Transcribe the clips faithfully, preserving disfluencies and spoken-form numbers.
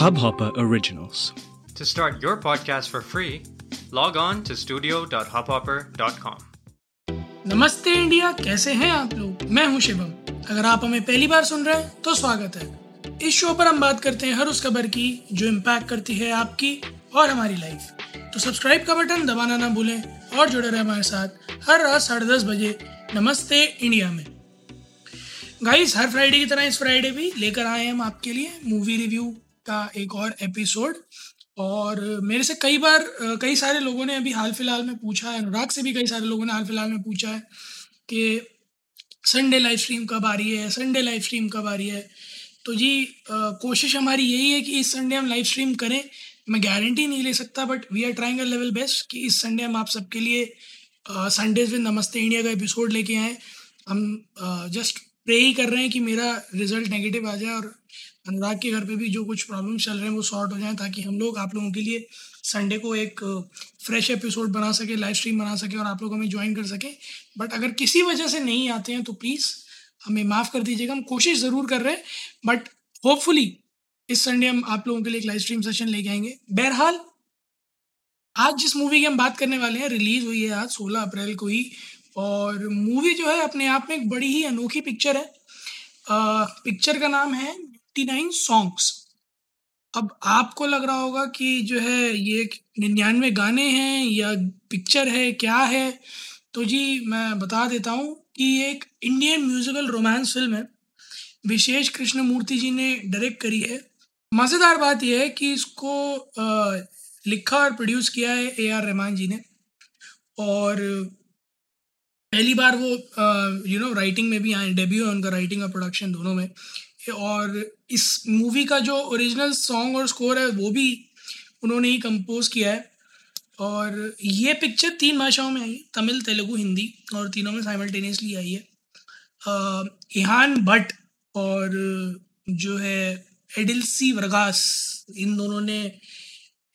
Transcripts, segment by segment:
Hubhopper originals. To start your podcast for free, log on to studio dot hubhopper dot com. Namaste India, कैसे हैं आप लोग? मैं हूं शिवम। अगर आप हमें पहली बार सुन रहे हैं तो स्वागत है। इस शो पर हम बात करते हैं हर उस खबर की जो इम्पैक्ट करती है आपकी और हमारी लाइफ। तो सब्सक्राइब का बटन दबाना ना भूलें और जुड़े रहे हमारे साथ हर रात साढ़े दस बजे नमस्ते इंडिया में। गाइस, हर फ्राइडे की तरह इस फ्राइडे भी लेकर आए हम आपके लिए मूवी रिव्यू का एक और एपिसोड। और मेरे से कई बार कई सारे लोगों ने अभी हाल फिलहाल में पूछा है, अनुराग से भी कई सारे लोगों ने हाल फिलहाल में पूछा है कि संडे लाइव स्ट्रीम कब आ रही है, संडे लाइव स्ट्रीम कब आ रही है। तो जी आ, कोशिश हमारी यही है कि इस संडे हम लाइव स्ट्रीम करें। मैं गारंटी नहीं ले सकता, but we are trying a level best कि इस संडे हम आप सबके लिए संडेज विद नमस्ते इंडिया का एपिसोड लेके आएँ। हम आ, जस्ट प्रे ही कर रहे हैं कि मेरा रिजल्ट नेगेटिव आ जाए और अनुराग के घर पे भी जो कुछ प्रॉब्लम चल रहे हैं वो सॉर्ट हो जाए, ताकि हम लोग आप लोगों के लिए संडे को एक फ्रेश एपिसोड बना सके, लाइव स्ट्रीम बना सके और आप लोग हमें ज्वाइन कर सकें। बट अगर किसी वजह से नहीं आते हैं तो प्लीज़ हमें माफ़ कर दीजिएगा। हम कोशिश ज़रूर कर रहे हैं, बट होपफुली इस संडे हम आप लोगों के लिए एक लाइव स्ट्रीम सेशन लेके आएंगे। बहरहाल, आज जिस मूवी की हम बात करने वाले हैं रिलीज़ हुई है आज सोलह अप्रैल को ही, और मूवी जो है अपने आप में एक बड़ी ही अनोखी पिक्चर है। आ, पिक्चर का नाम है निन्यानवे सॉन्ग्स। अब आपको लग रहा होगा कि जो है ये निन्यानवे गाने हैं या पिक्चर है, क्या है? तो जी मैं बता देता हूँ कि ये एक इंडियन म्यूजिकल रोमांस फिल्म है। विशेष कृष्णमूर्ति जी ने डायरेक्ट करी है। मज़ेदार बात यह है कि इसको आ, लिखा और प्रोड्यूस किया है ए आर रहमान जी ने, और पहली बार वो यू नो राइटिंग में भी आए, डेब्यू है उनका राइटिंग और प्रोडक्शन दोनों में। और इस मूवी का जो ओरिजिनल सॉन्ग और स्कोर है वो भी उन्होंने ही कंपोज किया है। और ये पिक्चर तीन भाषाओं में आई है, तमिल, तेलुगू, हिंदी, और तीनों में साइमल्टेनियसली आई है। इहान भट्ट और जो है एडिल्सी वर्गास, इन दोनों ने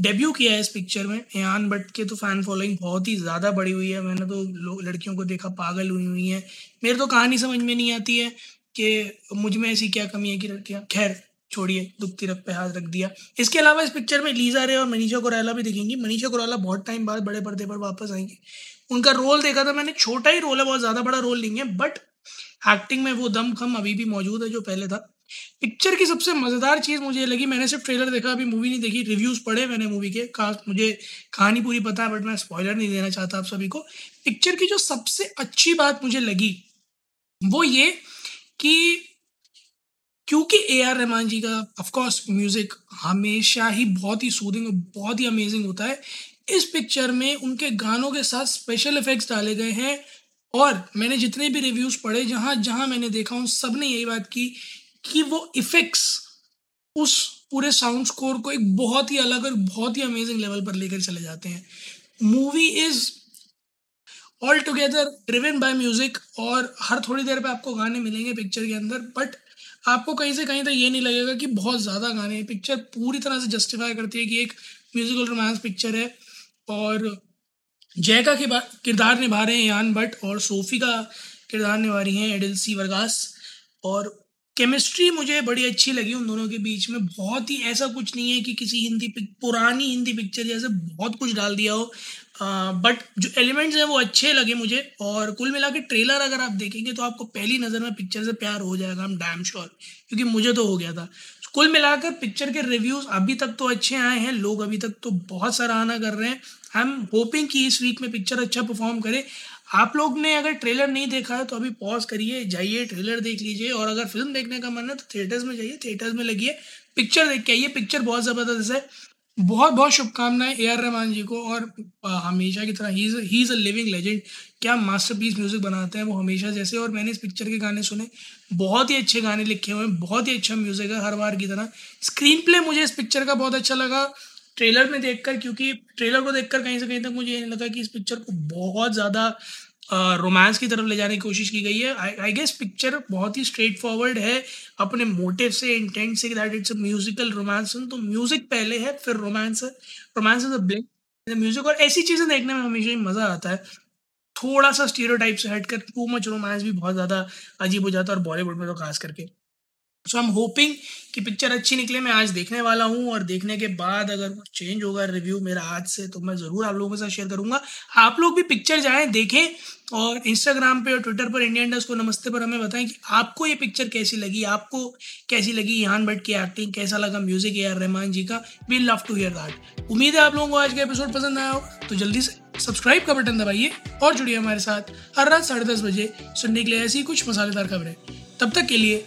डेब्यू किया है इस पिक्चर में। एआन भट्ट के तो फ़ैन फॉलोइंग बहुत ही ज़्यादा बड़ी हुई है। मैंने तो लोग लड़कियों को देखा पागल हुई हुई है। मेरे तो कहानी समझ में नहीं आती है कि मुझ में ऐसी क्या कमी है कि लड़कियाँ, खैर छोड़िए, दुखती रख पे हाथ रख दिया। इसके अलावा इस पिक्चर में लीजा रे और मनीषा कोइराला भी दिखेंगी। मनीषा कोइराला बहुत टाइम बाद बड़े पर्दे पर वापस आएंगी। उनका रोल देखा था मैंने, छोटा ही रोल है, बहुत ज़्यादा बड़ा रोल नहीं है, बट एक्टिंग में वो दमखम अभी भी मौजूद है जो पहले था। पिक्चर की सबसे मज़ेदार चीज़ मुझे लगी, मैंने सिर्फ ट्रेलर देखा, अभी मूवी नहीं देखी, रिव्यूज़ पढ़े मैंने मूवी के, खास मुझे कहानी पूरी पता है बट मैं स्पॉइलर नहीं देना चाहता आप सभी को। पिक्चर की जो सबसे अच्छी बात मुझे लगी वो ये कि क्योंकि ए आर रहमान जी का ऑफकोर्स म्यूज़िक हमेशा ही बहुत ही सूदिंग और बहुत ही अमेजिंग होता है, इस पिक्चर में उनके गानों के साथ स्पेशल इफ़ेक्ट्स डाले गए हैं। और मैंने जितने भी रिव्यूज़ पढ़े, जहाँ जहाँ मैंने देखा, उन सब ने यही बात की कि वो इफ़ेक्ट्स उस पूरे साउंड स्कोर को एक बहुत ही अलग और बहुत ही अमेजिंग लेवल पर लेकर चले जाते हैं। Movie is all together driven by music, और हर थोड़ी देर पे आपको गाने मिलेंगे पिक्चर के अंदर, बट आपको कहीं से कहीं तक ये नहीं लगेगा कि बहुत ज़्यादा गाने हैं। पिक्चर पूरी तरह से जस्टिफाई करती है कि एक म्यूज़िकल रोमांस पिक्चर है। और जय का किरदार निभा रहे हैं यान भट्ट, और सोफ़ी का किरदार निभा रही हैं एडेल्सी वर्गास। और केमिस्ट्री मुझे बड़ी अच्छी लगी उन दोनों के बीच में। बहुत ही ऐसा कुछ नहीं है कि किसी हिंदी पुरानी हिंदी पिक्चर जैसे बहुत कुछ डाल दिया हो, बट जो एलिमेंट्स हैं वो अच्छे लगे मुझे। और कुल मिला के ट्रेलर अगर आप देखेंगे तो आपको पहली नज़र में पिक्चर से प्यार हो जाएगा, हम डैम श्योर, क्योंकि मुझे तो हो गया था। कुल मिलाकर पिक्चर के रिव्यूज़ अभी तक तो अच्छे आए हैं, लोग अभी तक तो बहुत सराहना कर रहे हैं। आई एम होपिंग कि इस वीक में पिक्चर अच्छा परफॉर्म करे। आप लोग ने अगर ट्रेलर नहीं देखा है तो अभी पॉज करिए, जाइए ट्रेलर देख लीजिए, और अगर फिल्म देखने का मन है तो थिएटर्स में जाइए, थिएटर्स में लगिए, पिक्चर देख के आइए। पिक्चर बहुत ज़बरदस्त है। बहुत बहुत शुभकामनाएं ए आर रहमान जी को, और हमेशा की तरह ही इज़ अ लिविंग लेजेंड। क्या मास्टरपीस म्यूज़िक बनाते हैं वो हमेशा जैसे। और मैंने इस पिक्चर के गाने सुने, बहुत ही अच्छे गाने लिखे हुए हैं, बहुत ही अच्छा म्यूज़िक है हर बार की तरह। स्क्रीन प्ले मुझे इस पिक्चर का बहुत अच्छा लगा ट्रेलर में देखकर, क्योंकि ट्रेलर को देखकर कहीं से कहीं तक मुझे लगा कि इस पिक्चर को बहुत ज़्यादा रोमांस की तरफ ले जाने की कोशिश की गई है। आई गेस पिक्चर बहुत ही स्ट्रेट फॉरवर्ड है अपने मोटिव से, इंटेंट से, that it's a musical romance. तो म्यूज़िक पहले है, फिर रोमांस है, romance is a blend music. और ऐसी चीज़ें देखने में हमेशा ही मज़ा आता है। थोड़ा सा स्टीरियोटाइप से हटकर टू मच रोमांस भी बहुत ज़्यादा अजीब हो जाता है, और बॉलीवुड में तो खास करके। सो आई एम होपिंग कि पिक्चर अच्छी निकले। मैं आज देखने वाला हूँ और देखने के बाद अगर कुछ चेंज होगा रिव्यू मेरा हाथ से तो मैं ज़रूर आप लोगों के साथ शेयर करूँगा। आप लोग भी पिक्चर जाएं, देखें और इंस्टाग्राम पे और ट्विटर पर इंडियन इंडस्ट को नमस्ते पर हमें बताएं कि आपको ये पिक्चर कैसी लगी, आपको कैसी लगी इहान भट्ट की एक्टिंग, कैसा लगा music A R Rahman ji का। We love to hear that. उम्मीद है आप लोगों को आज का एपिसोड पसंद आया होगा, तो जल्दी से सब्सक्राइब का बटन दबाइए और जुड़िए हमारे साथ हर रात साढ़े दस बजे सुनने के लिए ऐसी कुछ मसालेदार खबरें। तब तक के लिए